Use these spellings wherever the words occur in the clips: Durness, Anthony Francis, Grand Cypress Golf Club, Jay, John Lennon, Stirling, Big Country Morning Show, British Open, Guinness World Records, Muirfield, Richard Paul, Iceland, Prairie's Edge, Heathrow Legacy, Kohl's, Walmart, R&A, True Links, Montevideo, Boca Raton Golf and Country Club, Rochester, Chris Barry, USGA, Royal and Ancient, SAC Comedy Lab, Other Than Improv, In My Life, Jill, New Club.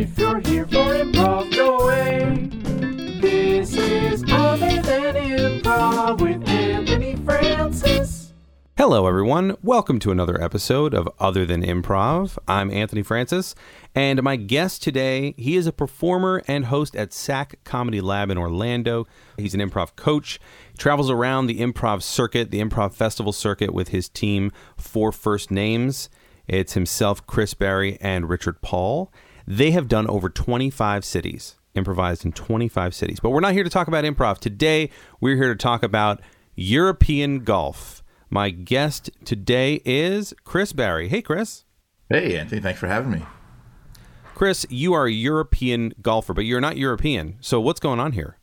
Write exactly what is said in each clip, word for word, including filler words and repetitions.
If you're here for improv, go away. This is Other Than Improv with Anthony Francis. Hello, everyone. Welcome to another episode of Other Than Improv. I'm Anthony Francis, and my guest today, he is a performer and host at S A C Comedy Lab in Orlando. He's an improv coach. Travels around the improv circuit, the improv festival circuit, with his team, Four First Names. It's himself, Chris Barry, and Richard Paul. They have done over twenty-five cities, improvised in twenty-five cities. But we're not here to talk about improv. Today, we're here to talk about European golf. My guest today is Chris Barry. Hey, Chris. Hey, Anthony. Thanks for having me. Chris, you are a European golfer, but you're not European. So what's going on here?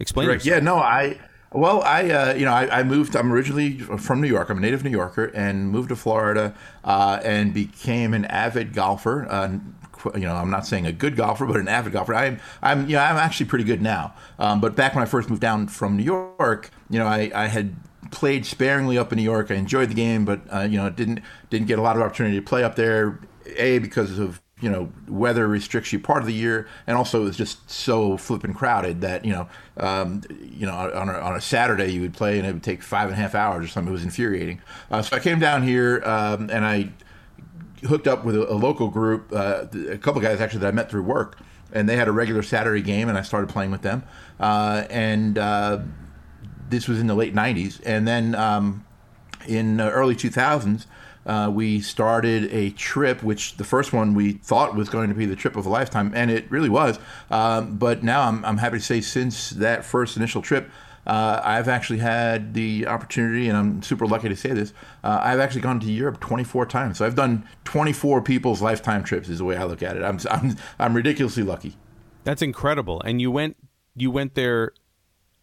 Explain Correct. yourself. Yeah, no, I... Well, I, uh, you know, I, I moved, I'm originally from New York, I'm a native New Yorker, and moved to Florida uh, and became an avid golfer. Uh, you know, I'm not saying a good golfer, but an avid golfer. I'm, I'm, you know, I'm actually pretty good now. Um, but back when I first moved down from New York, you know, I, I had played sparingly up in New York. I enjoyed the game, but, uh, you know, didn't didn't get a lot of opportunity to play up there, A, because of, you know, weather restricts you part of the year, and also it's just so flipping crowded that, you know, um, you know, on a, on a Saturday you would play and it would take five and a half hours or something. It was infuriating. Uh, so I came down here um, and I hooked up with a, a local group, uh, a couple guys actually that I met through work, and they had a regular Saturday game, and I started playing with them. Uh, and uh, this was in the late nineties, and then um, in the early two thousands. Uh, we started a trip, which the first one we thought was going to be the trip of a lifetime, and it really was. Um, but now I'm, I'm happy to say since that first initial trip, uh, I've actually had the opportunity, and I'm super lucky to say this, uh, I've actually gone to Europe twenty-four times. So I've done twenty-four people's lifetime trips is the way I look at it. I'm I'm, I'm ridiculously lucky. That's incredible. And you went you went there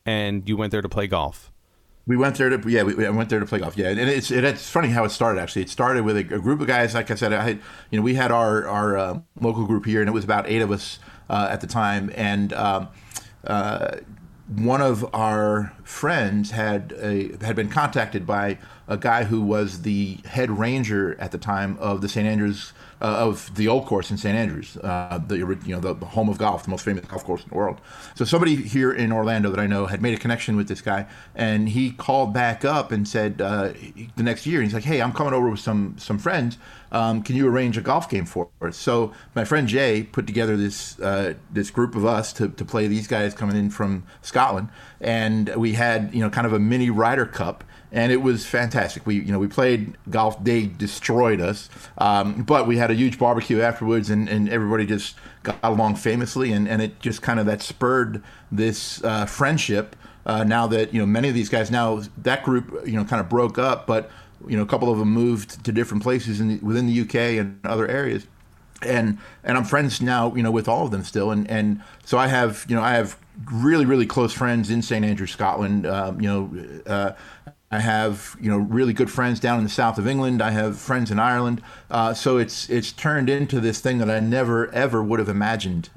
and you went there to play golf. We went there to yeah, we, we went there to play golf. Yeah, and it's it, it's funny how it started actually. It started with a, a group of guys. Like I said, I had, you know we had our our uh, local group here, and it was about eight of us uh, at the time. And um, uh, one of our friends had a, had been contacted by a guy who was the head ranger at the time of the Saint Andrews uh, of the old course in Saint Andrews, uh, the you know the home of golf, the most famous golf course in the world. So somebody here in Orlando that I know had made a connection with this guy, and he called back up and said uh, the next year, he's like, "Hey, I'm coming over with some some friends. Um, can you arrange a golf game for us?" So my friend Jay put together this uh, this group of us to to play these guys coming in from Scotland, and we had you know kind of a mini Ryder Cup. And it was fantastic. We, you know, we played golf. They destroyed us, um, but we had a huge barbecue afterwards, and, and everybody just got along famously. And, and it just kind of that spurred this uh, friendship. Uh, now that you know, many of these guys now that group, you know, kind of broke up, but you know, a couple of them moved to different places in the, within the U K and other areas. And and I'm friends now, you know, with all of them still. And and so I have, you know, I have really really close friends in Saint Andrews, Scotland. Um, you know. Uh, I have, you know, really good friends down in the south of England. I have friends in Ireland. Uh, so it's it's turned into this thing that I never, ever would have imagined.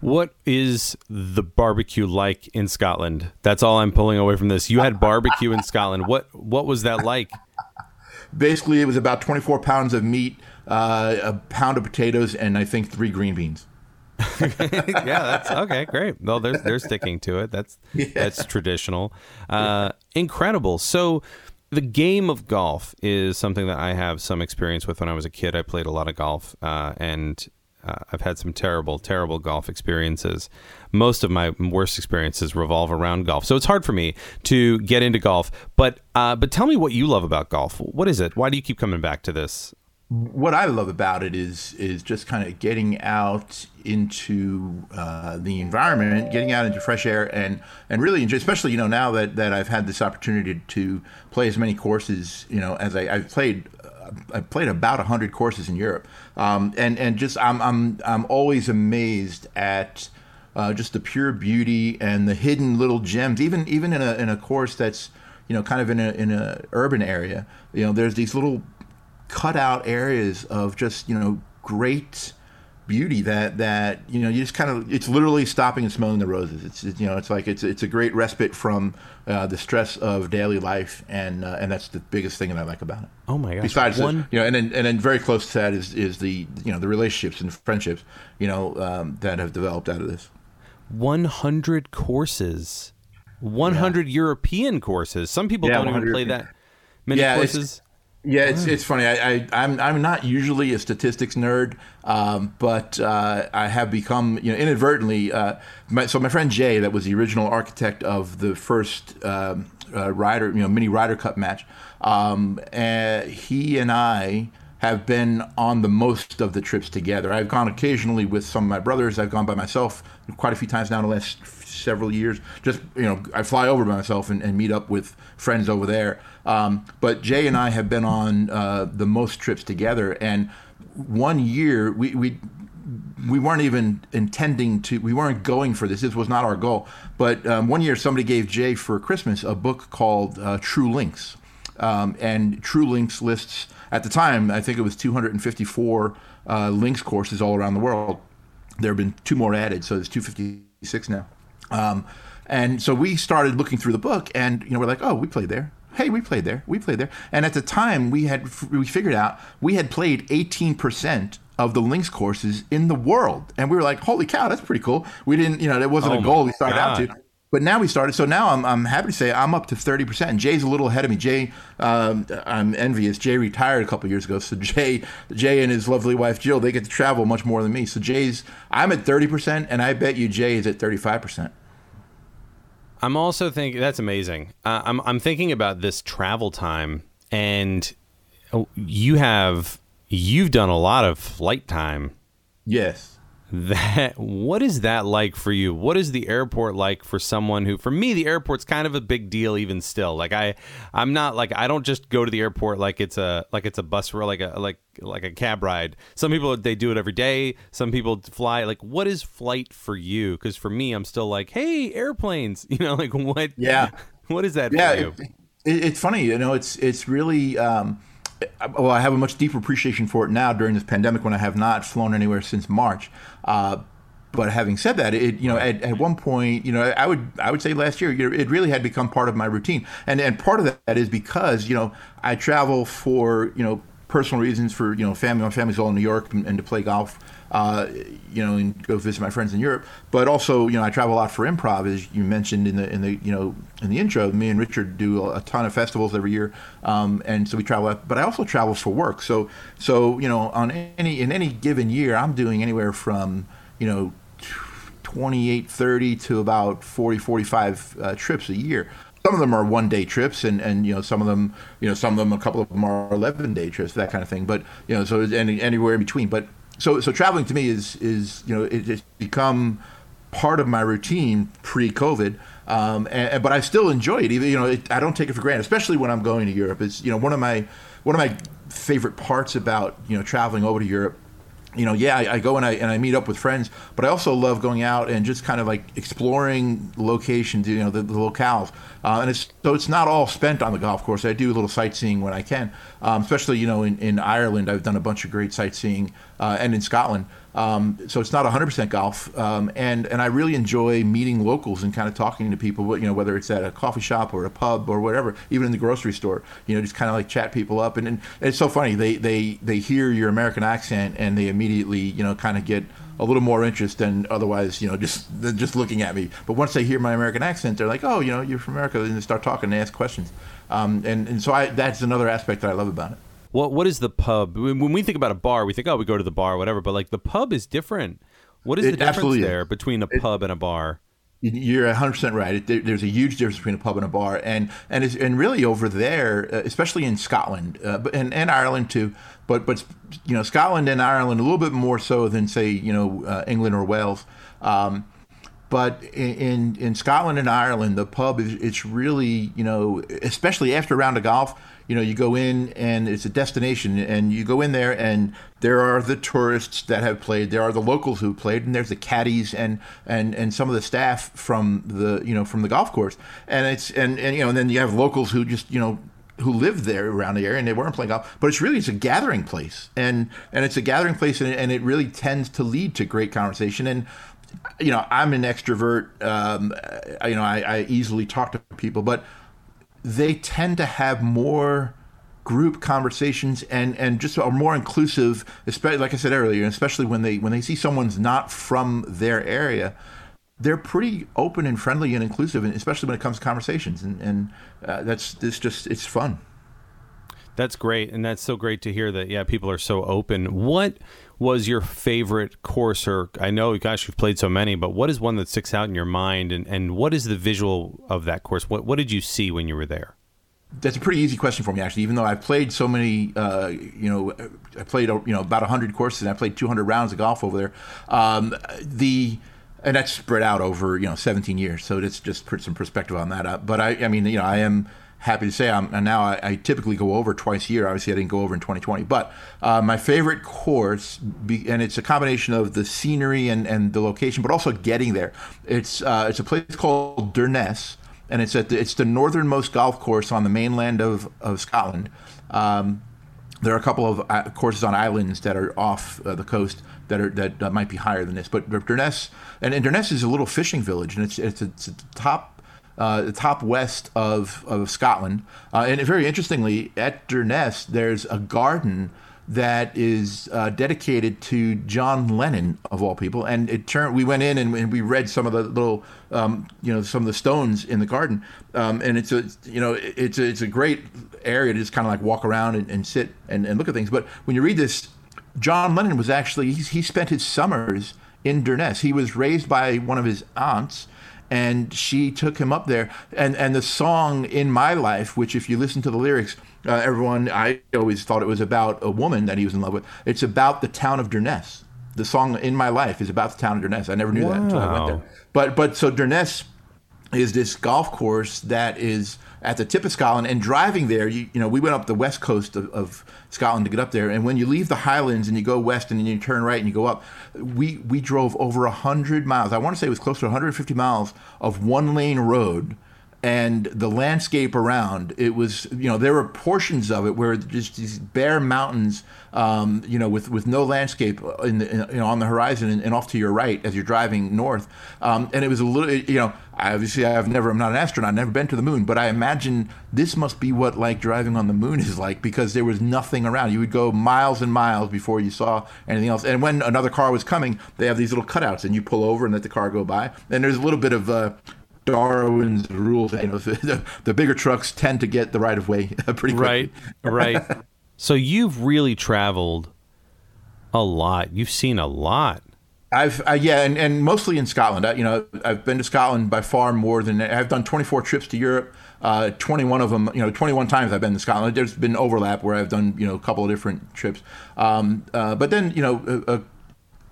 What is the barbecue like in Scotland? That's all I'm pulling away from this. You had barbecue in Scotland. What what was that like? Basically, it was about twenty-four pounds of meat, uh, a pound of potatoes, and I think three green beans. Yeah, that's okay. Great. Well, they're they're sticking to it. That's yeah. that's traditional. Uh, yeah. Incredible. So, the game of golf is something that I have some experience with. When I was a kid, I played a lot of golf, uh, and uh, I've had some terrible, terrible golf experiences. Most of my worst experiences revolve around golf. So it's hard for me to get into golf. But uh, but tell me what you love about golf. What is it? Why do you keep coming back to this? What I love about it is is just kind of getting out into uh, the environment, getting out into fresh air, and and really enjoy, especially you know now that, that I've had this opportunity to play as many courses you know as I, I've played. I played about one hundred courses in Europe, um, and and just I'm I'm I'm always amazed at uh, just the pure beauty and the hidden little gems, even even in a in a course that's you know kind of in a in a urban area. You know, there's these little cut out areas of just, you know, great beauty that that you know you just kind of it's literally stopping and smelling the roses. It's you know it's like it's it's a great respite from uh, the stress of daily life, and uh, and that's the biggest thing that I like about it. Oh my gosh! Besides, One... the, you know, and then and then very close to that is is the you know the relationships and friendships you know um, that have developed out of this. one hundred courses, one hundred yeah. European courses. Some people yeah, don't even play European. that many yeah, courses. Yeah, it's it's funny. I, I I'm I'm not usually a statistics nerd, um, but uh, I have become you know inadvertently. Uh, my, so my friend Jay, that was the original architect of the first um, uh, Ryder you know mini Ryder Cup match, um, and he and I have been on the most of the trips together. I've gone occasionally with some of my brothers. I've gone by myself quite a few times now in the last several years. Just, you know, I fly over by myself and, and meet up with friends over there. Um, but Jay and I have been on uh, the most trips together. And one year, we, we we weren't even intending to, we weren't going for this. This was not our goal. But um, one year, somebody gave Jay for Christmas a book called uh, True Links. Um, and True Links lists, at the time, I think it was two hundred fifty-four uh, links courses all around the world. There have been two more added, so there's two hundred fifty-six now. Um, and so we started looking through the book, and you know we're like, oh, we played there. Hey, we played there. We played there. And at the time, we had we figured out we had played eighteen percent of the links courses in the world, and we were like, holy cow, that's pretty cool. We didn't, you know, that wasn't oh a goal we started God. out to. But now we started, so now I'm I'm happy to say I'm up to thirty percent. And Jay's a little ahead of me. Jay, um, I'm envious. Jay retired a couple of years ago, so Jay, Jay and his lovely wife Jill, they get to travel much more than me. So Jay's, I'm at thirty percent, and I bet you Jay is at thirty-five percent. I'm also thinking that's amazing. Uh, I'm I'm thinking about this travel time, and you have you've done a lot of flight time. Yes. That what is that like for you? What is the airport like for someone who, for me, the airport's kind of a big deal even still. Like I, I'm not like I don't just go to the airport like it's a like it's a bus or like a like like a cab ride. Some people they do it every day. Some people fly. Like what is flight for you? Because for me, I'm still like, hey, airplanes. You know, like what? Yeah. What is that yeah, for you? It, it's funny. You know, it's it's really. Um, Well, I have a much deeper appreciation for it now during this pandemic when I have not flown anywhere since March. Uh, but having said that, it you know at, at one point you know I would I would say last year it really had become part of my routine, and and part of that is because you know I travel for you know personal reasons for you know family. My family's all in New York and, and to play golf. Uh, you know, and go visit my friends in Europe. But also, you know, I travel a lot for improv, as you mentioned in the in the you know in the intro. Me and Richard do a ton of festivals every year, um, and so we travel. But I also travel for work. So so you know, on any in any given year, I'm doing anywhere from you know twenty-eight, thirty to about forty, forty-five uh, trips a year. Some of them are one-day trips, and, and you know some of them, you know some of them, a couple of them are eleven-day trips, that kind of thing. But you know, so any, anywhere in between, but. So, so traveling to me is, is you know, it, it's become part of my routine pre-COVID, um, and, but I still enjoy it. Even, you know, it, I don't take it for granted, especially when I'm going to Europe. It's, you know, one of my one of my favorite parts about, you know, traveling over to Europe. You know, yeah, I, I go and I and I meet up with friends, but I also love going out and just kind of like exploring locations, you know, the, the locales. Uh, and it's so it's not all spent on the golf course. I do a little sightseeing when I can, um, especially, you know, in, in Ireland. I've done a bunch of great sightseeing uh, and in Scotland. Um, so it's not one hundred percent golf. Um, and, and I really enjoy meeting locals and kind of talking to people, you know, whether it's at a coffee shop or a pub or whatever, even in the grocery store, you know, just kind of like chat people up. And, and it's so funny. They, they, they hear your American accent and they immediately, you know, kind of get a little more interest than otherwise, you know, just just looking at me. But once they hear my American accent, they're like, oh, you know, you're from America. And they start talking and ask questions. Um, and, and so I, that's another aspect that I love about it. What what is the pub? When we think about a bar, we think, oh, we go to the bar, or whatever. But like the pub is different. What is it, the difference there is. between a it, pub and a bar? You're one hundred percent right. It, there, there's a huge difference between a pub and a bar, and and it's, and really over there, especially in Scotland, uh, and and Ireland too. But but you know Scotland and Ireland a little bit more so than say you know uh, England or Wales. Um, But in, in in Scotland and Ireland, the pub is it's really you know especially after a round of golf, you know you go in and it's a destination, and you go in there and there are the tourists that have played, there are the locals who played, and there's the caddies and and and some of the staff from the you know from the golf course, and it's and and you know and then you have locals who just you know. who lived there around the area, and they weren't playing golf. But it's really, it's a gathering place, and and it's a gathering place, and, and it really tends to lead to great conversation. And you know, I'm an extrovert. Um, you know, I, I easily talk to people, but they tend to have more group conversations and and just are more inclusive, especially like I said earlier, especially when they when they see someone's not from their area. They're pretty open and friendly and inclusive, and especially when it comes to conversations. And, and uh, that's it's just it's fun. That's great. And that's so great to hear that, yeah, people are so open. What was your favorite course? Or I know, gosh, you've played so many, but what is one that sticks out in your mind? And, and what is the visual of that course? What, what did you see when you were there? That's a pretty easy question for me, actually, even though I've played so many, uh, you know, I played, you know, about one hundred courses, and I played two hundred rounds of golf over there. Um, the... And that's spread out over, you know, seventeen years. So it's just put some perspective on that up. But I, I mean, you know, I am happy to say I'm and now I, I typically go over twice a year. Obviously, I didn't go over in twenty twenty. But uh, my favorite course, be, and it's a combination of the scenery and, and the location, but also getting there. It's uh, it's a place called Durness, and it's at the, it's the northernmost golf course on the mainland of of Scotland. Um, there are a couple of courses on islands that are off uh, the coast. That are that, that might be higher than this, but Durness and, and Durness is a little fishing village, and it's it's, it's at the top uh, the top west of of Scotland. Uh, and very interestingly, at Durness, there's a garden that is uh, dedicated to John Lennon, of all people. And it turned we went in and, and we read some of the little um, you know some of the stones in the garden. Um, and it's a you know it's a, it's a great area to just kind of like walk around and, and sit and, and look at things. But when you read this. John Lennon was actually, he, he spent his summers in Durness. He was raised by one of his aunts, and she took him up there. And and the song In My Life, which if you listen to the lyrics, uh, everyone, I always thought it was about a woman that he was in love with. It's about the town of Durness. The song In My Life is about the town of Durness. I never knew wow. that until I went there. But, but so Durness is this golf course that is at the tip of Scotland, and driving there, you, you know, we went up the west coast of, of Scotland to get up there. And when you leave the Highlands and you go west and then you turn right and you go up, we we drove over one hundred miles. I want to say it was close to one hundred fifty miles of one lane road, and the landscape around it was, you know, there were portions of it where just these bare mountains, um, you know, with, with no landscape in the, in, you know, on the horizon and, and off to your right as you're driving north. Um, and it was a little, you know, obviously I've never, I'm not an astronaut, I've never been to the moon, but I imagine this must be what like driving on the moon is like, because there was nothing around. You would go miles and miles before you saw anything else. And when another car was coming, they have these little cutouts, and you pull over and let the car go by. And there's a little bit of, uh, Darwin's rules, you know, the, the bigger trucks tend to get the right of way pretty quickly. Right, right. So you've really traveled a lot. You've seen a lot. I've uh, yeah, and, and mostly in Scotland. I, you know, I've been to Scotland by far more than I've done. twenty-four trips to Europe. Uh, twenty-one of them, you know, twenty-one times I've been to Scotland. There's been overlap where I've done, you know, a couple of different trips. Um, uh, but then, you know, a, a,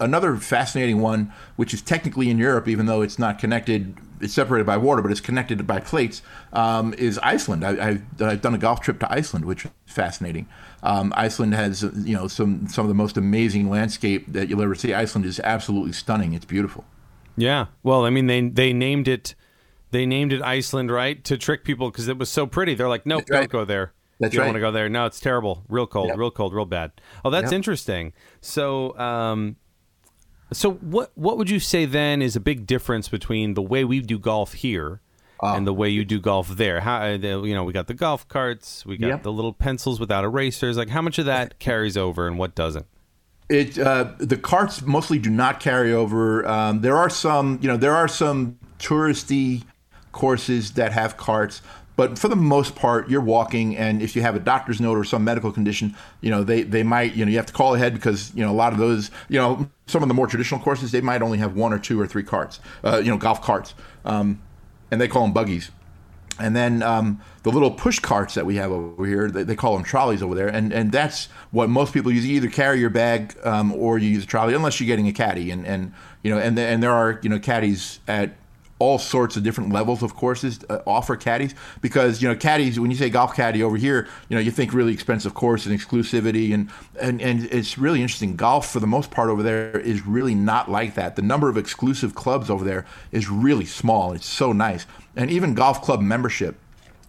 another fascinating one, which is technically in Europe, even though it's not connected. It's separated by water, but it's connected by plates, um, is Iceland. I, I've, I've done a golf trip to Iceland, which is fascinating. Um, Iceland has, you know, some, some of the most amazing landscape that you'll ever see. Iceland is absolutely stunning. It's beautiful. Yeah. Well, I mean, they they named it they named it Iceland, right, to trick people because it was so pretty. They're like, nope, right. Don't go there. That's you don't right. want to go there. No, it's terrible. Real cold, yep. real cold, real bad. Oh, that's yep. interesting. So... Um, So what what would you say then is a big difference between the way we do golf here oh. and the way you do golf there? How you know we got the golf carts, we got yep. the little pencils without erasers. Like how much of that carries over and what doesn't? It uh, the carts mostly do not carry over. Um, there are some you know there are some touristy courses that have carts. But for the most part, you're walking, and if you have a doctor's note or some medical condition, you know, they, they might, you know, you have to call ahead because, you know, a lot of those, you know, some of the more traditional courses, they might only have one or two or three carts, uh, you know, golf carts, um, and they call them buggies. And then um, the little push carts that we have over here, they, they call them trolleys over there. And, and that's what most people use. You either carry your bag um, or you use a trolley, unless you're getting a caddy. And, and you know, and, the, and there are, you know, caddies at all sorts of different levels of courses uh, offer caddies because, you know, caddies, when you say golf caddy over here, you know, you think really expensive course and exclusivity. And, and, and it's really interesting. Golf, for the most part over there, is really not like that. The number of exclusive clubs over there is really small. It's so nice. And even golf club membership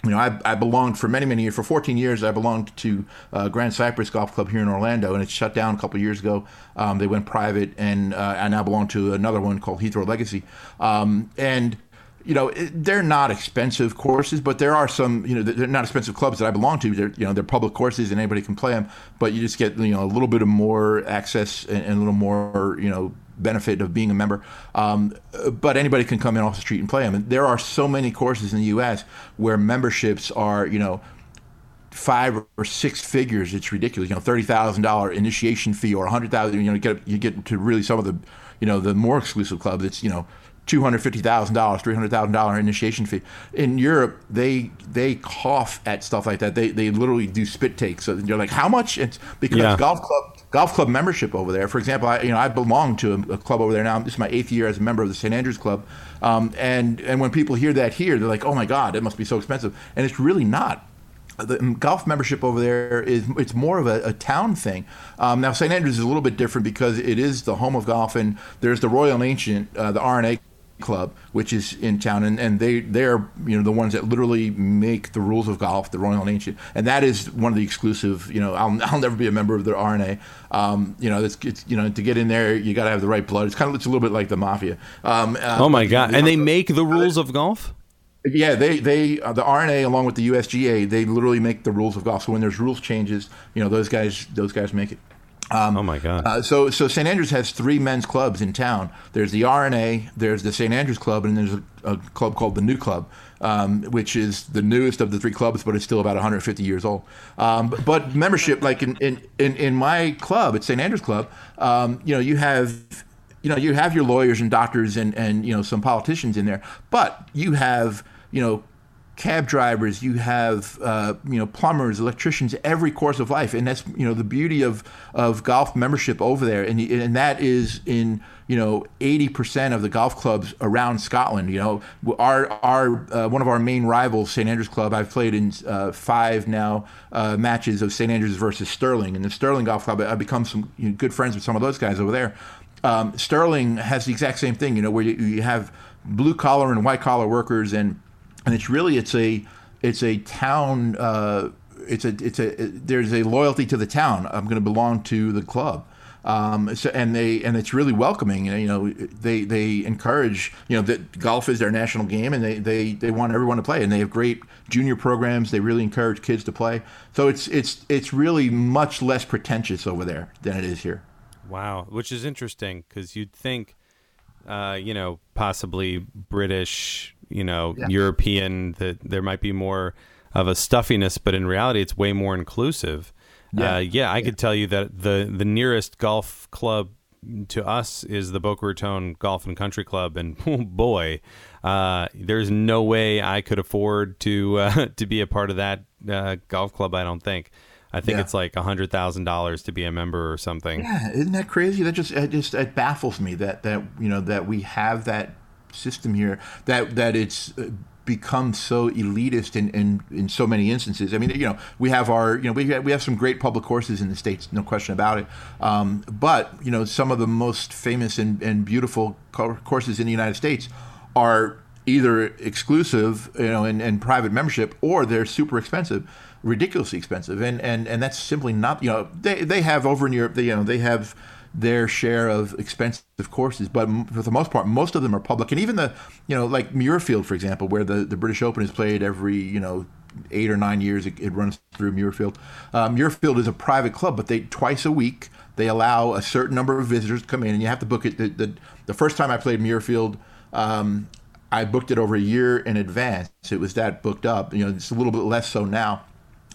you know, I, I belonged for many, many years, for fourteen years, I belonged to uh, Grand Cypress Golf Club here in Orlando, and it shut down a couple of years ago. Um, they went private, and uh, I now belong to another one called Heathrow Legacy. Um, and, you know, it, they're not expensive courses, but there are some, you know, they're not expensive clubs that I belong to. They're, you know, they're public courses and anybody can play them, but you just get, you know, a little bit of more access and, and a little more, you know, benefit of being a member, um, but anybody can come in off the street and play them. And there are so many courses in the U S where memberships are, you know, five or six figures. It's ridiculous. You know, thirty thousand dollar initiation fee or a hundred thousand. You know, you get you get to really some of the, you know, the more exclusive clubs. It's, you know, two hundred fifty thousand dollars, three hundred thousand dollar initiation fee. In Europe, they they cough at stuff like that. They they literally do spit takes. So you're like, how much? It's because yeah. golf club. Golf club membership over there. For example, I, you know, I belong to a, a club over there now. This is my eighth year as a member of the Saint Andrews Club. Um, and, and when people hear that here, they're like, oh, my God, it must be so expensive. And it's really not. The golf membership over there is it's more of a, a town thing. Um, now, Saint Andrews is a little bit different because it is the home of golf. And there's the Royal and Ancient, uh, the R and A Club, which is in town, and, and they they're you know the ones that literally make the rules of golf, the Royal and Ancient, and that is one of the exclusive. You know, I'll I'll never be a member of the R and A. Um, you know, it's, it's you know to get in there, you got to have the right blood. It's kind of it's a little bit like the mafia. Um, uh, oh my God! And they make the rules of golf. Yeah, they they uh, the R and A along with the U S G A, they literally make the rules of golf. So when there's rules changes, you know those guys those guys make it. Um, oh my God! Uh, so, so Saint Andrews has three men's clubs in town. There's the R and A, there's the Saint Andrews Club, and there's a, a club called the New Club, um, which is the newest of the three clubs, but it's still about one hundred fifty years old. Um, but, but membership, like in, in, in, in my club, at Saint Andrews Club, um, you know, you have, you know, you have your lawyers and doctors and and you know some politicians in there, but you have, you know. cab drivers, you have uh, you know plumbers, electricians, every course of life, and that's you know the beauty of of golf membership over there, and and that is in you know eighty percent of the golf clubs around Scotland. You know our our uh, one of our main rivals, Saint Andrews Club. I've played in uh, five now uh, matches of Saint Andrews versus Stirling, and the Stirling Golf Club. I've become some you know, good friends with some of those guys over there. Um, Stirling has the exact same thing, you know, where you, you have blue collar and white collar workers and And it's really it's a it's a town uh, it's a it's a it, there's a loyalty to the town. I'm going to belong to the club, um, so, and they and it's really welcoming. You know they they encourage you know that golf is their national game, and they, they, they want everyone to play, and they have great junior programs. They really encourage kids to play. So it's it's it's really much less pretentious over there than it is here. Wow, which is interesting because you'd think, uh, you know, possibly British. You know, yeah. European, that there might be more of a stuffiness, but in reality, it's way more inclusive. Yeah, uh, yeah I yeah. could tell you that the, the nearest golf club to us is the Boca Raton Golf and Country Club, and oh boy, uh, there's no way I could afford to uh, to be a part of that uh, golf club. I don't think. I think yeah. it's like a hundred thousand dollars to be a member or something. Yeah, isn't that crazy? That just it just it baffles me that that you know that we have that. System here that that it's become so elitist in, in in so many instances. I mean, you know, we have our you know we have, we have some great public courses in the States, no question about it. Um, but you know, some of the most famous and, and beautiful courses in the United States are either exclusive, you know, and, and private membership, or they're super expensive, ridiculously expensive, and and and that's simply not you know they they have over in Europe. They, you know, they have. Their share of expensive courses, but for the most part, most of them are public. And even the, you know, like Muirfield, for example, where the, the British Open is played every, you know, eight or nine years, it, it runs through Muirfield. Um, Muirfield is a private club, but they twice a week they allow a certain number of visitors to come in, and you have to book it. The, the, the first time I played Muirfield, um, I booked it over a year in advance. It was that booked up. You know, it's a little bit less so now.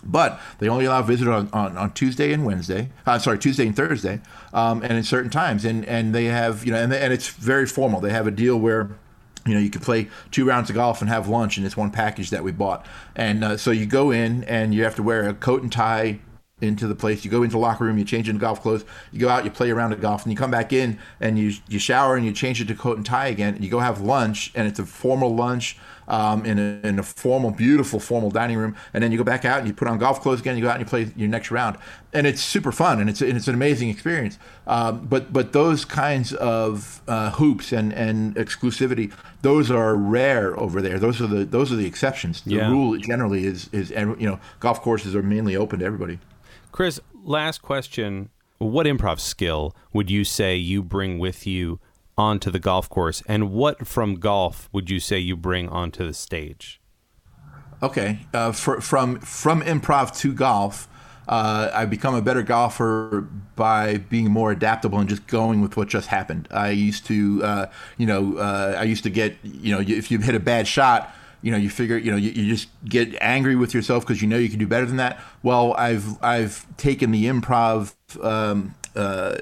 But they only allow visitors on, on, on Tuesday and Wednesday. Uh, sorry, Tuesday and Thursday, um, and in certain times. And, and they have, you know, and, they, and it's very formal. They have a deal where, you know, you can play two rounds of golf and have lunch, and it's one package that we bought. And uh, so you go in, and you have to wear a coat and tie, into the place. You go into the locker room, you change into golf clothes, you go out, you play a round of golf, and you come back in and you you shower and you change it to coat and tie again. And you go have lunch, and it's a formal lunch um, in a, in a formal, beautiful formal dining room. And then you go back out and you put on golf clothes again. You go out and you play your next round, and it's super fun, and it's and it's an amazing experience. Um, but but those kinds of uh, hoops and and exclusivity, those are rare over there. Those are the those are the exceptions. The yeah. rule generally is is you know golf courses are mainly open to everybody. Chris, last question. What improv skill would you say you bring with you onto the golf course? And what from golf would you say you bring onto the stage? Okay. Uh, for, from from improv to golf, uh, I've become a better golfer by being more adaptable and just going with what just happened. I used to, uh, you know, uh, I used to get, you know, if you hit a bad shot, you know, you figure, you know, you, you just get angry with yourself because you know you can do better than that. Well, I've I've taken the improv um, uh,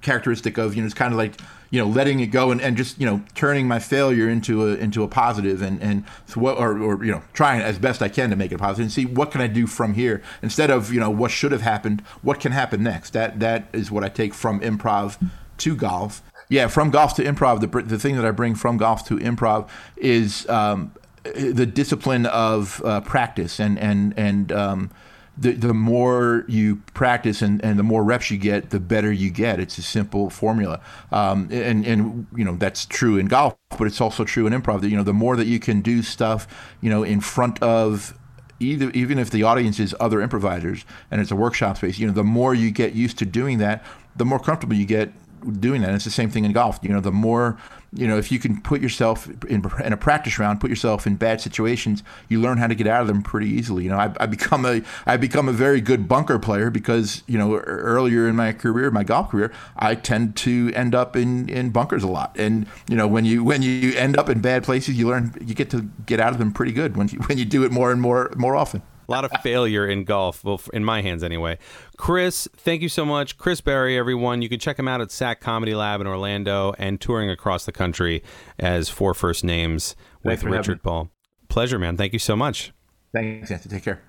characteristic of, you know, it's kind of like, you know, letting it go and, and just, you know, turning my failure into a into a positive and, and so what, or, or, you know, trying as best I can to make it positive and see what can I do from here instead of, you know, what should have happened, what can happen next. That that is what I take from improv to golf. Yeah, from golf to improv, the, the thing that I bring from golf to improv is um, the discipline of uh, practice and and and um, the the more you practice and, and the more reps you get, the better you get. It's a simple formula, um, and and you know that's true in golf, but it's also true in improv. That you know the more that you can do stuff, you know, in front of either even if the audience is other improvisers and it's a workshop space, you know, the more you get used to doing that, the more comfortable you get doing that. And it's the same thing in golf. You know, the more, you know, if you can put yourself in, in a practice round, put yourself in bad situations, you learn how to get out of them pretty easily. You know, I, I become a, I become a very good bunker player because, you know, earlier in my career, my golf career, I tend to end up in, in bunkers a lot. And, you know, when you, when you end up in bad places, you learn, you get to get out of them pretty good when you, when you do it more and more, more often. A lot of failure in golf, well, in my hands anyway. Chris, thank you so much. Chris Barry, everyone. You can check him out at S A C Comedy Lab in Orlando and touring across the country as Four First Names with Richard Paul. Pleasure, man. Thank you so much. Thanks, Anthony. Take care.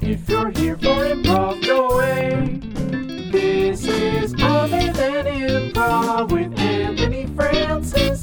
If you're here for improv, go away. This is Other Than Improv with Anthony Francis.